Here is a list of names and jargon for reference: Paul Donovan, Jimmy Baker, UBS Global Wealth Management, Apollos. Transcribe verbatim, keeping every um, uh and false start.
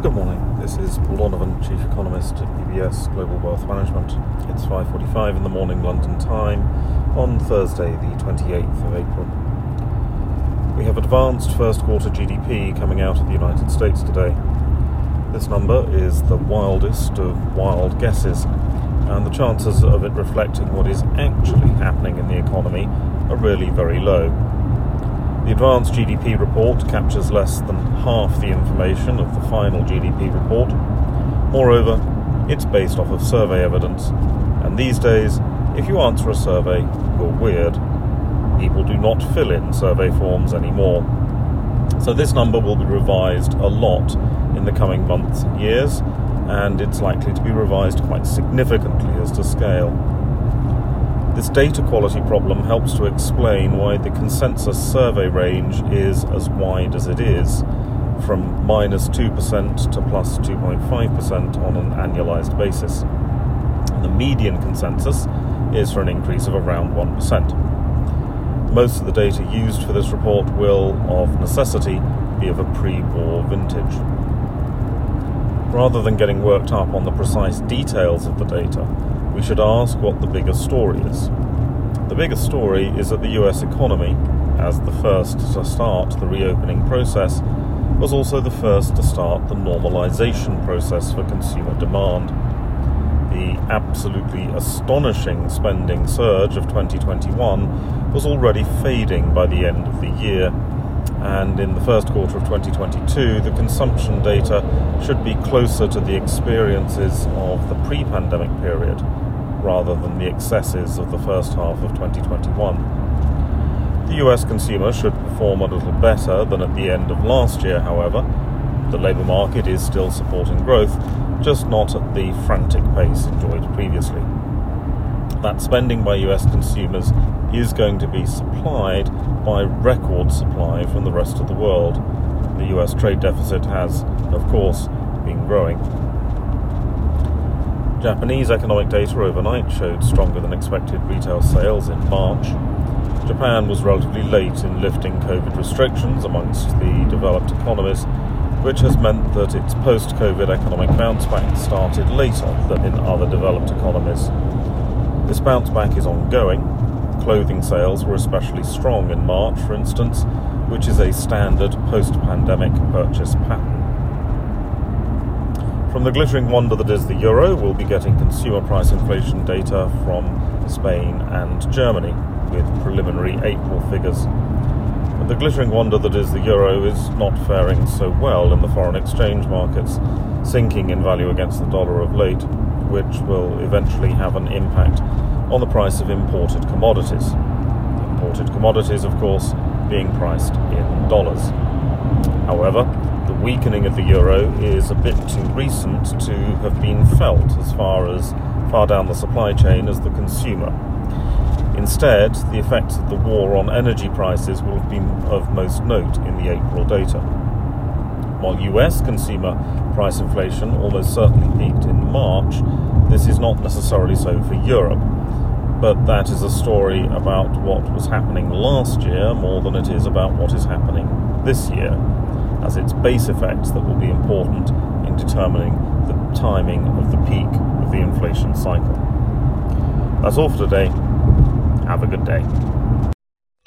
Good morning, this is Paul Donovan, Chief Economist at U B S Global Wealth Management. It's five forty-five in the morning London time on Thursday the twenty-eighth of April. We have advanced first quarter G D P coming out of the United States today. This number is the wildest of wild guesses, and the chances of it reflecting what is actually happening in the economy are really very low. The advanced G D P report captures less than half the information of the final G D P report. Moreover, it's based off of survey evidence, and these days, if you answer a survey, you're weird. People do not fill in survey forms anymore. So this number will be revised a lot in the coming months and years, and it's likely to be revised quite significantly as to scale. This data quality problem helps to explain why the consensus survey range is as wide as it is, from minus two percent to plus two point five percent on an annualized basis. And the median consensus is for an increase of around one percent. Most of the data used for this report will, of necessity, be of a pre-war vintage. Rather than getting worked up on the precise details of the data, we should ask what the bigger story is. The bigger story is that the U S economy, as the first to start the reopening process, was also the first to start the normalization process for consumer demand. The absolutely astonishing spending surge of twenty twenty-one was already fading by the end of the year, and in the first quarter of twenty twenty-two, the consumption data should be closer to the experiences of the pre-pandemic period, rather than the excesses of the first half of twenty twenty-one. The U S consumer should perform a little better than at the end of last year, however. The labour market is still supporting growth, just not at the frantic pace enjoyed previously. That spending by U S consumers is going to be supplied by record supply from the rest of the world. The U S trade deficit has, of course, been growing. Japanese economic data overnight showed stronger than expected retail sales in March. Japan was relatively late in lifting COVID restrictions amongst the developed economies, which has meant that its post-COVID economic bounce back started later than in other developed economies. This bounce back is ongoing. Clothing sales were especially strong in March, for instance, which is a standard post-pandemic purchase pattern. From the glittering wonder that is the euro, we'll be getting consumer price inflation data from Spain and Germany, with preliminary April figures. But the glittering wonder that is the euro is not faring so well in the foreign exchange markets, sinking in value against the dollar of late, which will eventually have an impact on the price of imported commodities. Imported commodities, of course, being priced in dollars. However, the weakening of the euro is a bit too recent to have been felt as far as far down the supply chain as the consumer. Instead, the effects of the war on energy prices will have been of most note in the April data. While U S consumer price inflation almost certainly peaked in March, this is not necessarily so for Europe. But that is a story about what was happening last year more than it is about what is happening this year, as it's base effects that will be important in determining the timing of the peak of the inflation cycle. That's all for today. Have a good day.